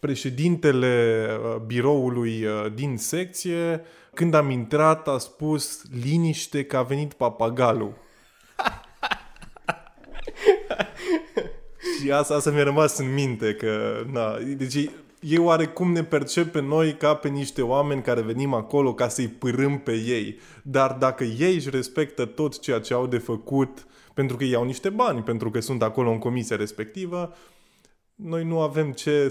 președintele biroului din secție, când am intrat, a spus: liniște că a venit papagalul. Și asta mi-a rămas în minte, că na, deci ei oarecum ne percep pe noi ca pe niște oameni care venim acolo ca să-i pârâm pe ei. Dar dacă ei își respectă tot ceea ce au de făcut, pentru că ei au niște bani, pentru că sunt acolo în comisia respectivă, noi nu avem ce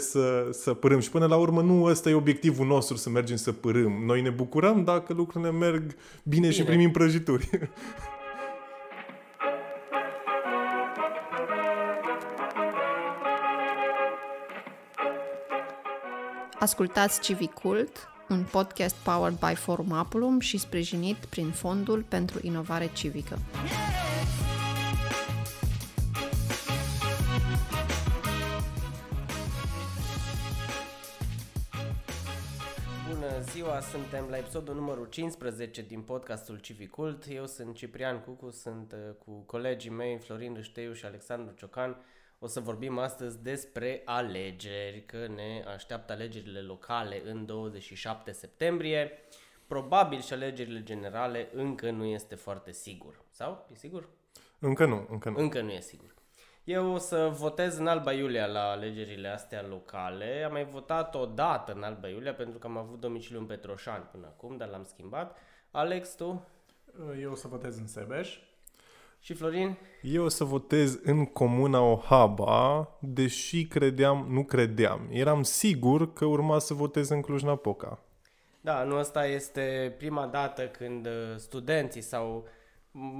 să pârâm. Și până la urmă nu ăsta e obiectivul nostru, să mergem să pârâm. Noi ne bucurăm dacă lucrurile merg bine. Și primim prăjituri. Ascultați Civic Cult, un podcast powered by Forum Apulum și sprijinit prin Fondul pentru Inovare Civică. Bună ziua, suntem la episodul numărul 15 din podcastul Civic Cult. Eu sunt Ciprian Cucu, sunt cu colegii mei Florin Râșteiu și Alexandru Ciocan. O să vorbim astăzi despre alegeri, că ne așteaptă alegerile locale în 27 septembrie. Probabil și alegerile generale, încă nu este foarte sigur. Sau? E sigur? Încă nu. Încă nu e sigur. Eu o să votez în Alba Iulia la alegerile astea locale. Am mai votat o dată în Alba Iulia pentru că am avut domiciliu în Petroșani până acum, dar l-am schimbat. Alex, tu? Eu o să votez în Sebeș. Și Florin? Eu o să votez în Comuna Ohaba, deși eram sigur că urma să votez în Cluj-Napoca. Da, nu, asta este prima dată când studenții sau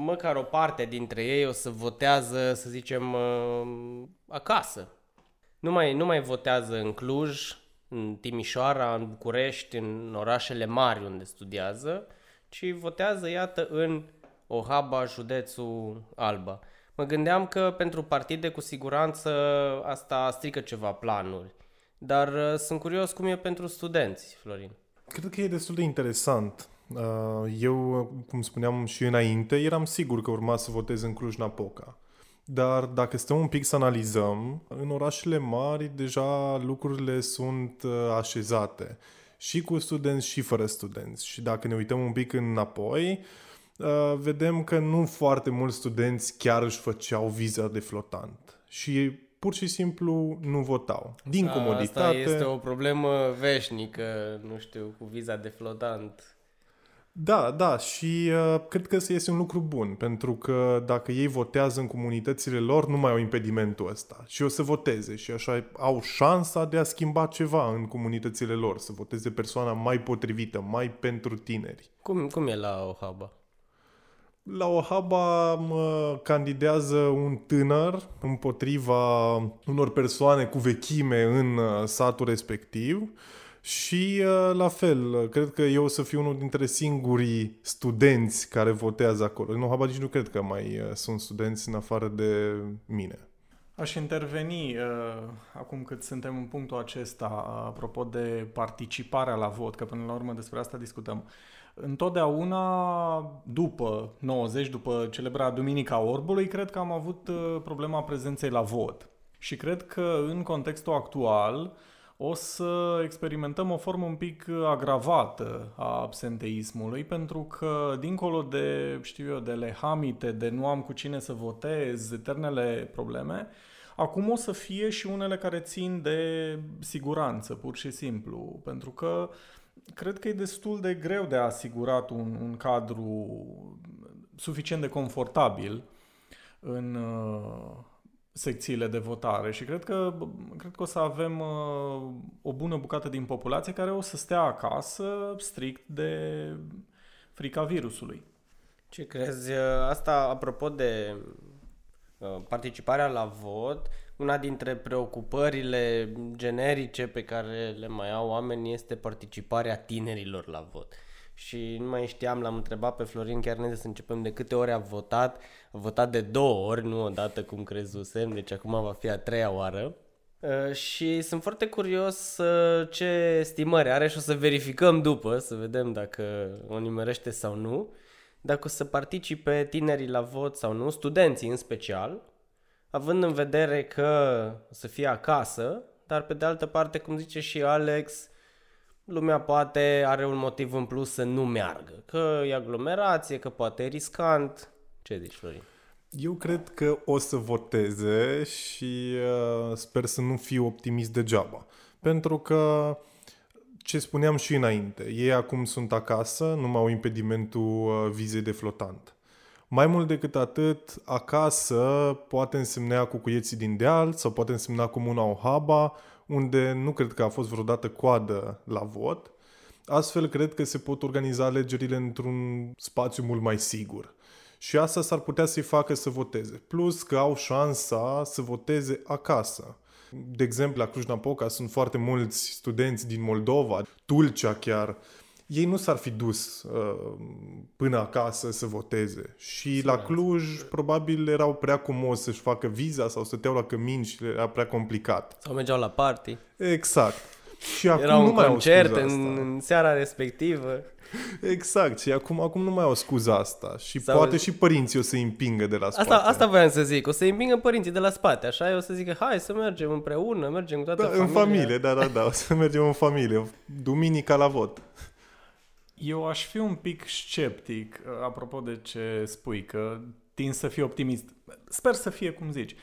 măcar o parte dintre ei o să votează, să zicem, acasă. Nu mai votează în Cluj, în Timișoara, în București, în orașele mari unde studiază, ci votează, iată, în Ohaba, județul Alba. Mă gândeam că pentru partide cu siguranță asta strică ceva planuri, dar sunt curios cum e pentru studenți, Florin. Cred că e destul de interesant. Eu, cum spuneam și înainte, eram sigur că urma să votez în Cluj-Napoca. Dar dacă stăm un pic să analizăm, în orașele mari deja lucrurile sunt așezate. Și cu studenți și fără studenți. Și dacă ne uităm un pic înapoi, vedem că nu foarte mulți studenți chiar își făceau viza de flotant. Și pur și simplu nu votau. Din comoditate. Asta este o problemă veșnică, nu știu, cu viza de flotant. Da, și cred că este un lucru bun, pentru că dacă ei votează în comunitățile lor, nu mai au impedimentul ăsta. Și o să voteze și așa au șansa de a schimba ceva în comunitățile lor, să voteze persoana mai potrivită, mai pentru tineri. Cum e la Ohaba? La Ohaba candidează un tânăr împotriva unor persoane cu vechime în satul respectiv. Și la fel, cred că eu o să fiu unul dintre singurii studenți care votează acolo. În Ohaba nici nu cred că mai sunt studenți în afară de mine. Aș interveni acum cât suntem în punctul acesta, apropo de participarea la vot, că până la urmă despre asta discutăm. Întotdeauna după 90, după celebra Duminica Orbului, cred că am avut problema prezenței la vot. Și cred că în contextul actual o să experimentăm o formă un pic agravată a absenteismului, pentru că, dincolo de, de lehamite, de nu am cu cine să votez, eternele probleme, acum o să fie și unele care țin de siguranță, pur și simplu, pentru că cred că e destul de greu de asigurat un cadru suficient de confortabil în secțiile de votare și cred că o să avem o bună bucată din populație care o să stea acasă strict de frica virusului. Ce crezi? Asta, apropo de participarea la vot, una dintre preocupările generice pe care le mai au oamenii este participarea tinerilor la vot. Și nu mai știam, l-am întrebat pe Florin chiar înainte să începem de câte ori a votat. A votat de 2 ori, nu odată cum crezusem, deci acum va fi a 3-a oară. Și sunt foarte curios ce estimări are și o să verificăm după, să vedem dacă o nimerește sau nu, dacă o să participe tinerii la vot sau nu, studenții în special, având în vedere că o să fie acasă, dar pe de altă parte, cum zice și Alex, lumea poate are un motiv în plus să nu meargă, că e aglomerație, că poate e riscant. Ce zici, Florin? Eu cred că o să voteze și sper să nu fiu optimist degeaba, pentru că ce spuneam și înainte, ei acum sunt acasă, nu mai au impedimentul vizei de flotant. Mai mult decât atât, acasă poate însemna Cucuieții din Deal sau poate însemna Comuna Ohaba, unde nu cred că a fost vreodată coadă la vot. Astfel, cred că se pot organiza alegerile într-un spațiu mult mai sigur. Și asta s-ar putea să-i facă să voteze. Plus că au șansa să voteze acasă. De exemplu, la Cluj-Napoca sunt foarte mulți studenți din Moldova, Tulcea chiar. Ei nu s-ar fi dus până acasă să voteze. Și la Cluj probabil erau prea comos să-și facă viza sau stăteau la cămin și era prea complicat. Sau mergeau la party. Exact. Și acum era un concert în seara respectivă. Exact. Și acum nu mai au scuza asta. Și sau poate și părinții o să-i împingă de la spate. Asta voiam să zic. O să-i împingă părinții de la spate. Așa, eu o să zic că hai să mergem împreună, mergem cu toată familia. În familie, da. O să mergem în familie. Duminica la vot. Eu aș fi un pic sceptic, apropo de ce spui, că tind să fii optimist. Sper să fie cum zici.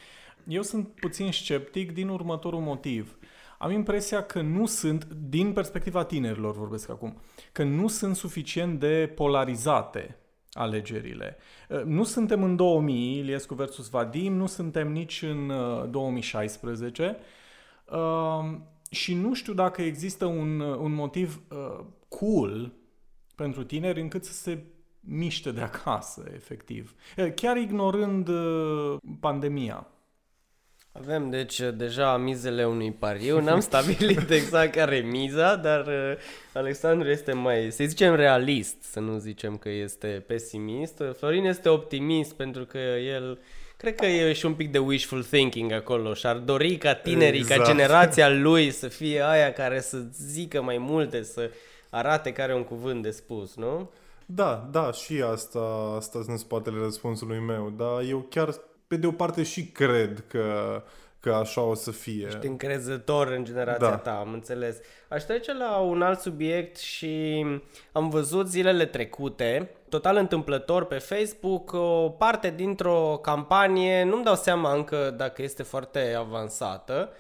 Eu sunt puțin sceptic din următorul motiv. Am impresia că nu sunt, din perspectiva tinerilor vorbesc acum, că nu sunt suficient de polarizate alegerile. Nu suntem în 2000, Iliescu versus Vadim, nu suntem nici în 2016 și nu știu dacă există un motiv cool pentru tineri încât să se miște de acasă, efectiv. Chiar ignorând pandemia. Avem, deci, deja mizele unui pariu. N-am stabilit exact care e miza, dar Alexandru este mai, să zicem, realist, să nu zicem că este pesimist. Florin este optimist pentru că el, cred că e și un pic de wishful thinking acolo și ar dori ca tinerii, exact, ca generația lui să fie aia care să zică mai multe, să arate care e un cuvânt de spus, nu? Da, și asta sunt în spatele răspunsului meu, dar eu chiar, pe de o parte, și cred că așa o să fie. Ești încrezător în generația ta, am înțeles. Aș trece la un alt subiect și am văzut zilele trecute, total întâmplător pe Facebook, o parte dintr-o campanie, nu-mi dau seama încă dacă este foarte avansată,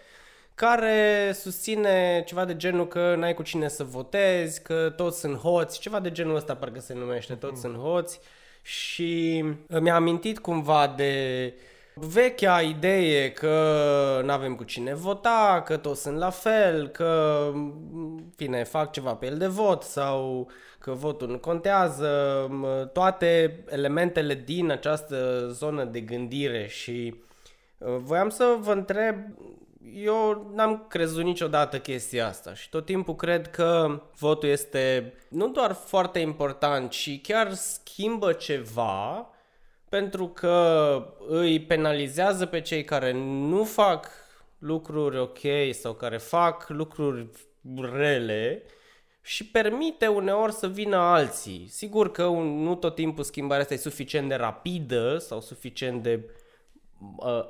care susține ceva de genul că n-ai cu cine să votezi, că toți sunt hoți, ceva de genul ăsta parcă se numește, toți sunt hoți. Și mi-a amintit cumva de vechea idee că n-avem cu cine vota, că toți sunt la fel, că, bine, fac ceva pe el de vot sau că votul nu contează, toate elementele din această zonă de gândire. Și voiam să vă întreb, eu n-am crezut niciodată chestia asta și tot timpul cred că votul este nu doar foarte important, ci chiar schimbă ceva, pentru că îi penalizează pe cei care nu fac lucruri ok sau care fac lucruri rele și permite uneori să vină alții. Sigur că nu tot timpul schimbarea asta e suficient de rapidă sau suficient de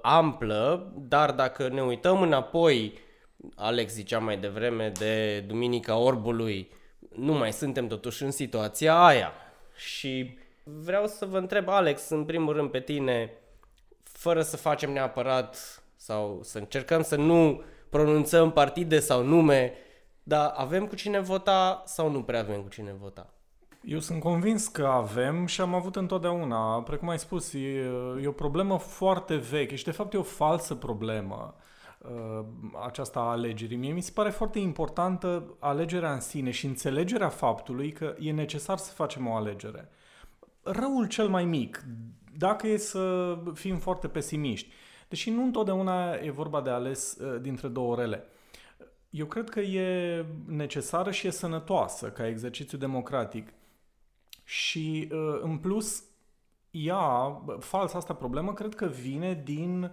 amplă, dar dacă ne uităm înapoi, Alex zicea mai devreme de Duminica Orbului, nu mai suntem totuși în situația aia. Și vreau să vă întreb, Alex, în primul rând pe tine, fără să facem neapărat sau să încercăm să nu pronunțăm partide sau nume, dar avem cu cine vota sau nu prea avem cu cine vota? Eu sunt convins că avem și am avut întotdeauna. Precum ai spus, e o problemă foarte veche și de fapt e o falsă problemă aceasta a alegerii. Mie mi se pare foarte importantă alegerea în sine și înțelegerea faptului că e necesar să facem o alegere. Răul cel mai mic, dacă e să fim foarte pesimiști, deși nu întotdeauna e vorba de ales dintre două rele. Eu cred că e necesară și e sănătoasă ca exercițiu democratic. Și în plus, falsa asta problemă cred că vine din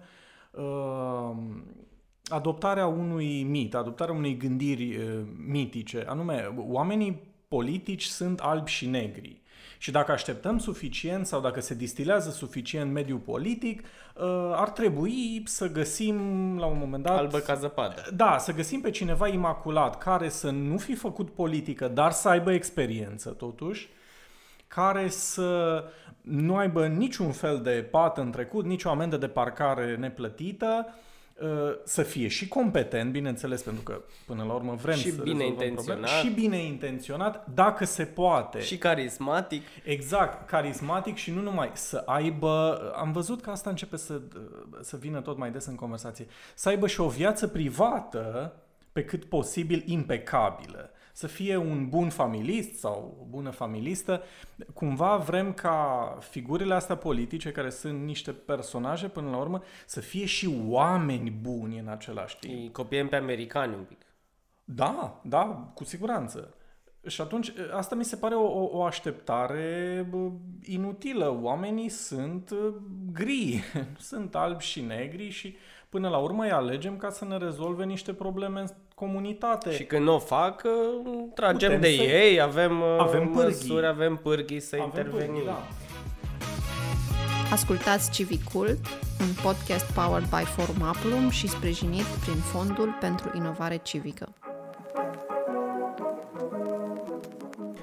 adoptarea unui mit, adoptarea unei gândiri mitice. Anume, oamenii politici sunt albi și negri. Și dacă așteptăm suficient sau dacă se distilează suficient mediul politic, ar trebui să găsim la un moment dat... Albă ca zăpadă. Da, să găsim pe cineva imaculat care să nu fi făcut politică, dar să aibă experiență totuși, care să nu aibă niciun fel de pată în trecut, nici o amendă de parcare neplătită, să fie și competent, bineînțeles, pentru că până la urmă vrem și să rezolvăm probleme. Și bine intenționat, dacă se poate. Și carismatic. Exact, carismatic și nu numai. Să aibă, am văzut că asta începe să vină tot mai des în conversație, să aibă și o viață privată pe cât posibil impecabilă. Să fie un bun familist sau o bună familistă. Cumva vrem ca figurile astea politice, care sunt niște personaje până la urmă, să fie și oameni buni în același timp. Copiem pe americani un pic. Da, da, cu siguranță. Și atunci, asta mi se pare o așteptare inutilă. Oamenii sunt gri, sunt albi și negri și până la urmă îi alegem ca să ne rezolve niște probleme în comunitate. Și când nu o fac, tragem de ei, avem măsuri, avem pârghii să intervenim. Pârghii, da. Ascultați Civic Cult, un podcast powered by Forum Apulum și sprijinit prin Fondul pentru Inovare Civică.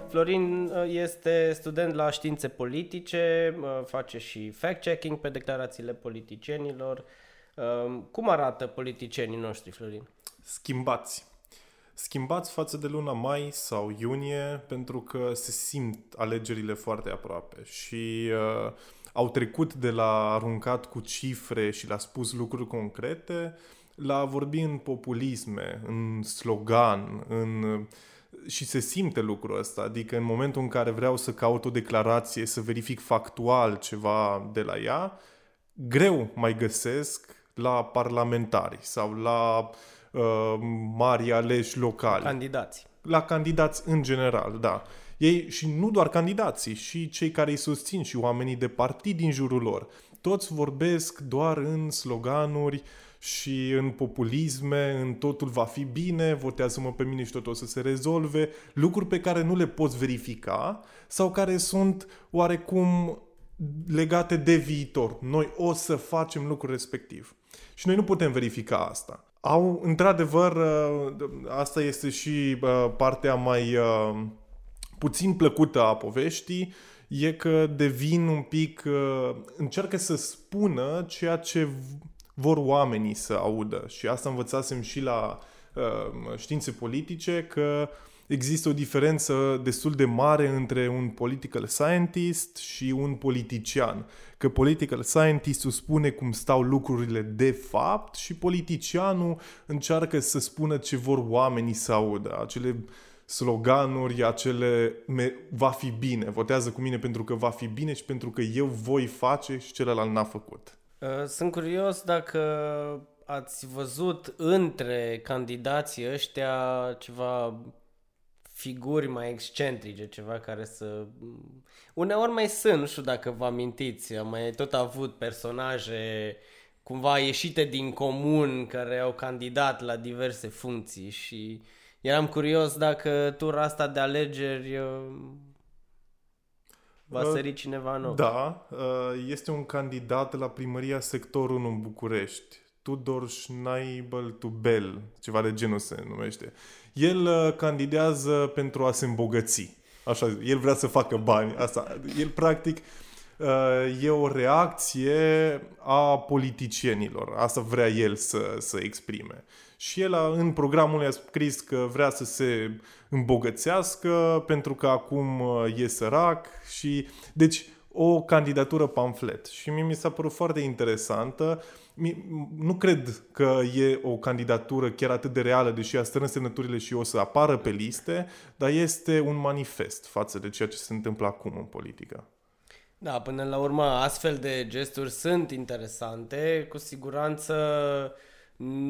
Florin este student la științe politice, face și fact-checking pe declarațiile politicienilor. Cum arată politicienii noștri, Florin? Schimbați. Schimbați față de luna mai sau iunie, pentru că se simt alegerile foarte aproape și au trecut de la aruncat cu cifre și la spus lucruri concrete, la vorbi în populisme, în slogan, și se simte lucrul ăsta. Adică în momentul în care vreau să caut o declarație, să verific factual ceva de la ea, greu mai găsesc la parlamentari sau la mari aleși locali. Candidați. La candidați în general, da. Ei, și nu doar candidații, și cei care îi susțin și oamenii de partid din jurul lor. Toți vorbesc doar în sloganuri și în populisme, în totul va fi bine, votează-mă pe mine și totul o să se rezolve. Lucruri pe care nu le poți verifica sau care sunt oarecum legate de viitor. Noi o să facem lucrul respectiv. Și noi nu putem verifica asta. Au, într-adevăr, asta este și partea mai puțin plăcută a poveștii, e că devin un pic... Încearcă să spună ceea ce vor oamenii să audă. Și asta învățasem și la științe politice, că există o diferență destul de mare între un political scientist și un politician. Că political scientistul spune cum stau lucrurile de fapt și politicianul încearcă să spună ce vor oamenii să audă. Acele sloganuri, acele va fi bine, votează cu mine pentru că va fi bine și pentru că eu voi face și celălalt n-a făcut. Sunt curios dacă ați văzut între candidații ăștia ceva... figuri mai excentrice, ceva care să... Uneori mai sunt, nu știu dacă vă amintiți, am mai tot avut personaje cumva ieșite din comun care au candidat la diverse funcții și eram curios dacă tura asta de alegeri va sări cineva nou. Da, este un candidat la primăria Sector 1 în București. Tudor Schneebel, ceva de genul se numește. El candidează pentru a se îmbogăți. Așa, el vrea să facă bani. Asta. El, practic, e o reacție a politicienilor. Asta vrea el să exprime. Și el în programul lui a scris că vrea să se îmbogățească pentru că acum e sărac. Și... Deci, o candidatură pamflet. Și mie mi s-a părut foarte interesantă. Nu cred că e o candidatură chiar atât de reală, deși a strâns semnăturile și o să apară pe liste, dar este un manifest față de ceea ce se întâmplă acum în politică. Da, până la urmă, astfel de gesturi sunt interesante. Cu siguranță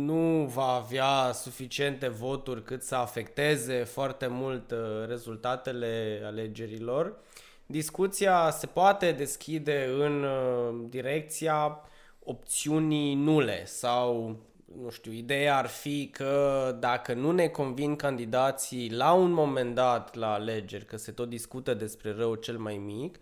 nu va avea suficiente voturi cât să afecteze foarte mult rezultatele alegerilor. Discuția se poate deschide în direcția opțiunii nule sau nu știu, ideea ar fi că dacă nu ne convin candidații la un moment dat la alegeri, că se tot discută despre rău cel mai mic,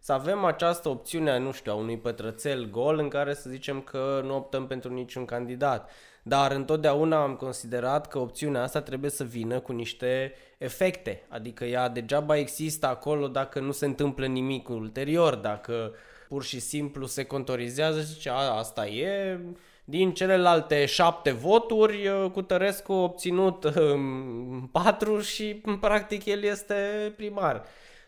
să avem această opțiune, nu știu, a unui pătrățel gol în care să zicem că nu optăm pentru niciun candidat. Dar întotdeauna am considerat că opțiunea asta trebuie să vină cu niște efecte. Adică ea degeaba există acolo dacă nu se întâmplă nimic ulterior, dacă pur și simplu se contorizează și zice, asta e... Din celelalte 7 voturi, cu Tărescu a obținut 4 și practic el este primar.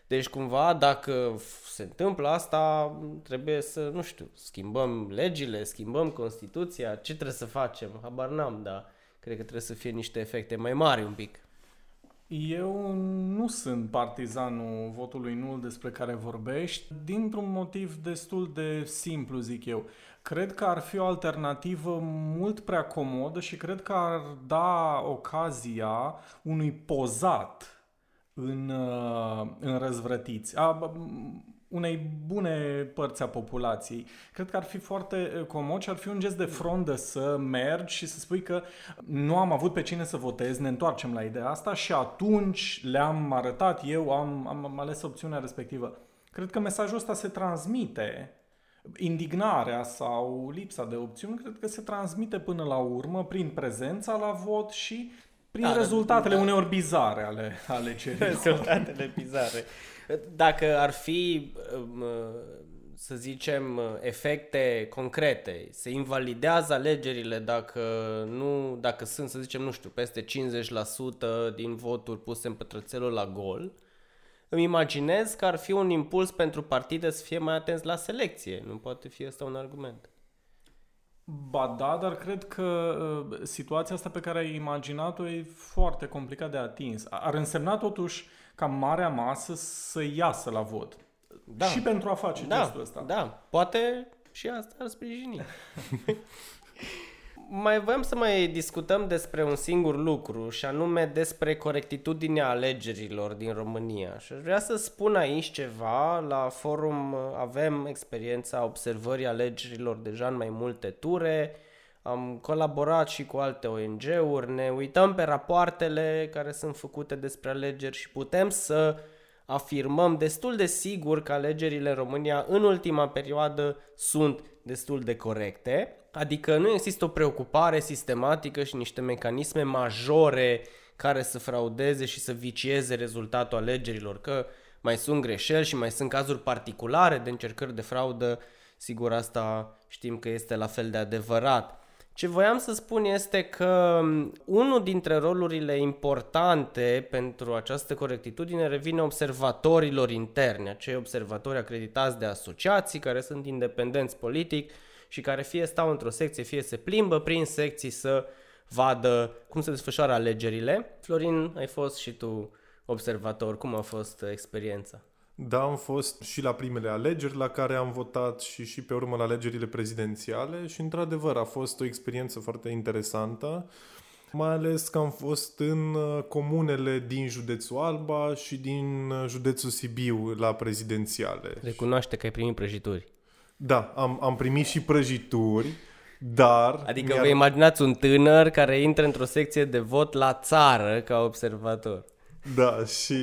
Deci cumva dacă se întâmplă asta, trebuie să, nu știu, schimbăm legile, schimbăm Constituția, ce trebuie să facem? Habar n-am, dar cred că trebuie să fie niște efecte mai mari un pic. Eu nu sunt partizanul votului nul despre care vorbești, dintr-un motiv destul de simplu, zic eu. Cred că ar fi o alternativă mult prea comodă și cred că ar da ocazia unui pozat în răzvrătiți, unei bune părți a populației. Cred că ar fi foarte comod și ar fi un gest de frondă să mergi și să spui că nu am avut pe cine să votez, ne întoarcem la ideea asta și atunci le-am arătat, eu am ales opțiunea respectivă. Cred că mesajul ăsta se transmite, indignarea sau lipsa de opțiuni, cred că se transmite până la urmă prin prezența la vot și prin rezultatele uneori bizare ale alegerilor. Rezultatele bizare. Dacă ar fi, să zicem, efecte concrete, se invalidează alegerile dacă sunt, să zicem, nu știu, peste 50% din voturi puse în pătrățelul la gol, îmi imaginez că ar fi un impuls pentru partide să fie mai atenți la selecție. Nu poate fi ăsta un argument. Ba da, dar cred că situația asta pe care ai imaginat-o e foarte complicat de atins. Ar însemna totuși ca marea masă să iasă la vot. Da. Și pentru a face gestul ăsta. Da, poate și asta ar sprijini. Mai voiam să mai discutăm despre un singur lucru și anume despre corectitudinea alegerilor din România. Și aș vrea să spun aici ceva, la forum avem experiența observării alegerilor deja în mai multe ture, am colaborat și cu alte ONG-uri, ne uităm pe rapoartele care sunt făcute despre alegeri și putem să afirmăm destul de sigur că alegerile în România în ultima perioadă sunt destul de corecte. Adică nu există o preocupare sistematică și niște mecanisme majore care să fraudeze și să vicieze rezultatul alegerilor, că mai sunt greșeli și mai sunt cazuri particulare de încercări de fraudă, sigur asta știm că este la fel de adevărat. Ce voiam să spun este că unul dintre rolurile importante pentru această corectitudine revine observatorilor interni, acei observatori acreditați de asociații care sunt independenți politic și care fie stau într-o secție, fie se plimbă prin secții să vadă cum se desfășoară alegerile. Florin, ai fost și tu observator. Cum a fost experiența? Da, am fost și la primele alegeri la care am votat și pe urmă la alegerile prezidențiale și într-adevăr a fost o experiență foarte interesantă, mai ales că am fost în comunele din județul Alba și din județul Sibiu la prezidențiale. Recunoaște că ai primit prăjituri. Da, am primit și prăjituri, dar... Adică vă imaginați un tânăr care intră într-o secție de vot la țară ca observator. Da, și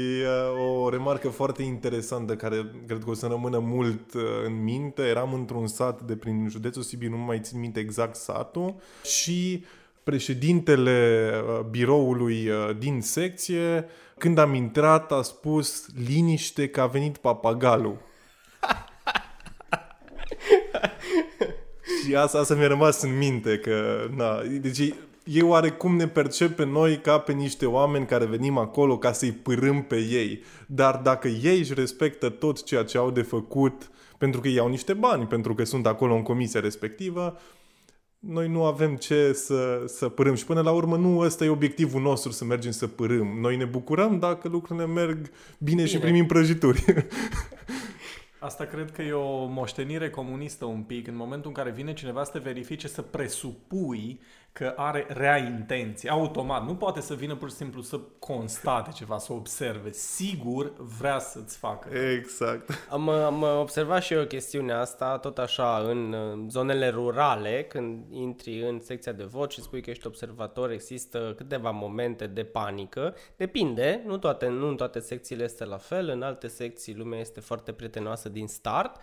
o remarcă foarte interesantă care cred că o să rămână mult în minte. Eram într-un sat de prin județul Sibiu, nu mai țin minte exact satul, și președintele biroului din secție, când am intrat, a spus liniște că a venit papagalul. Și asta mi-a rămas în minte că, na, deci ei oarecum ne percep pe noi ca pe niște oameni care venim acolo ca să-i pârâm pe ei. Dar dacă ei își respectă tot ceea ce au de făcut, pentru că ei iau niște bani, pentru că sunt acolo în comisia respectivă, noi nu avem ce să pârâm. Și până la urmă nu ăsta e obiectivul nostru, să mergem să pârâm. Noi ne bucurăm dacă lucrurile merg bine. Și primim prăjituri. Asta cred că e o moștenire comunistă un pic, în momentul în care vine cineva să te verifice, să presupui că are rea intenție, automat. Nu poate să vină pur și simplu să constate ceva, să observe. Sigur vrea să-ți facă. Exact. Am observat și eu chestiunea asta, tot așa, în zonele rurale, când intri în secția de vot și spui că ești observator, există câteva momente de panică. Depinde, nu în toate secțiile este la fel, în alte secții lumea este foarte prietenoasă din start,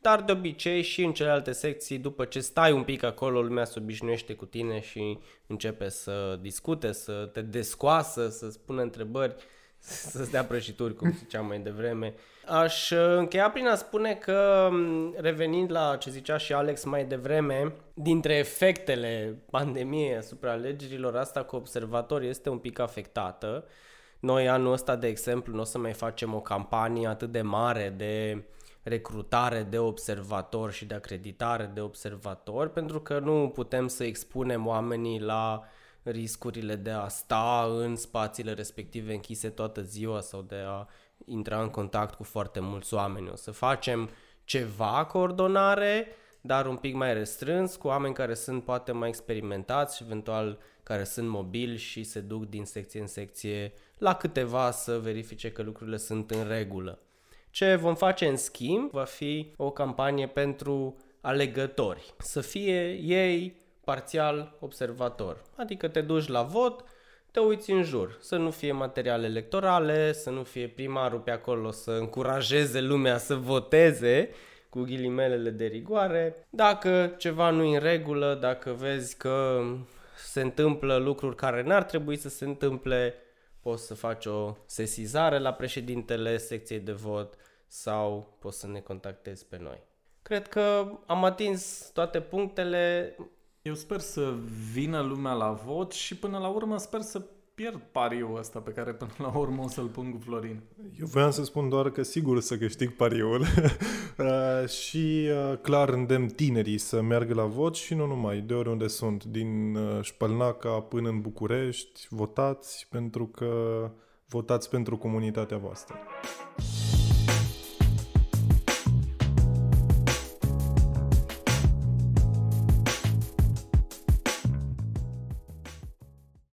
dar de obicei și în celelalte secții, după ce stai un pic acolo, lumea se obișnuiește cu tine și începe să discute, să te descoasă, să-ți pună întrebări, să-ți dea prăjituri, cum ziceam mai devreme. Aș încheia prin a spune că, revenind la ce zicea și Alex mai devreme, dintre efectele pandemiei asupra alegerilor, asta cu observatori este un pic afectată. Noi anul ăsta, de exemplu, nu o să mai facem o campanie atât de mare de recrutare de observatori și de acreditare de observatori, pentru că nu putem să expunem oamenii la riscurile de a sta în spațiile respective închise toată ziua sau de a intra în contact cu foarte mulți oameni. O să facem ceva coordonare, dar un pic mai restrâns, cu oameni care sunt poate mai experimentați și eventual care sunt mobili și se duc din secție în secție la câteva să verifice că lucrurile sunt în regulă. Ce vom face în schimb va fi o campanie pentru alegători, să fie ei parțial observator, adică te duci la vot, te uiți în jur, să nu fie materiale electorale, să nu fie primarul pe acolo să încurajeze lumea să voteze, cu ghilimelele de rigoare. Dacă ceva nu e în regulă, dacă vezi că se întâmplă lucruri care n-ar trebui să se întâmple, poți să faci o sesizare la președintele secției de vot sau poți să ne contactezi pe noi. Cred că am atins toate punctele. Eu sper să vină lumea la vot și până la urmă sper să pierd pariul ăsta pe care până la urmă o să-l pun cu Florin. Eu voiam să spun doar că sigur să câștig pariul și clar îndemn tinerii să meargă la vot și nu numai, de oriunde sunt, din Șpalnaca până în București, votați pentru că votați pentru comunitatea voastră.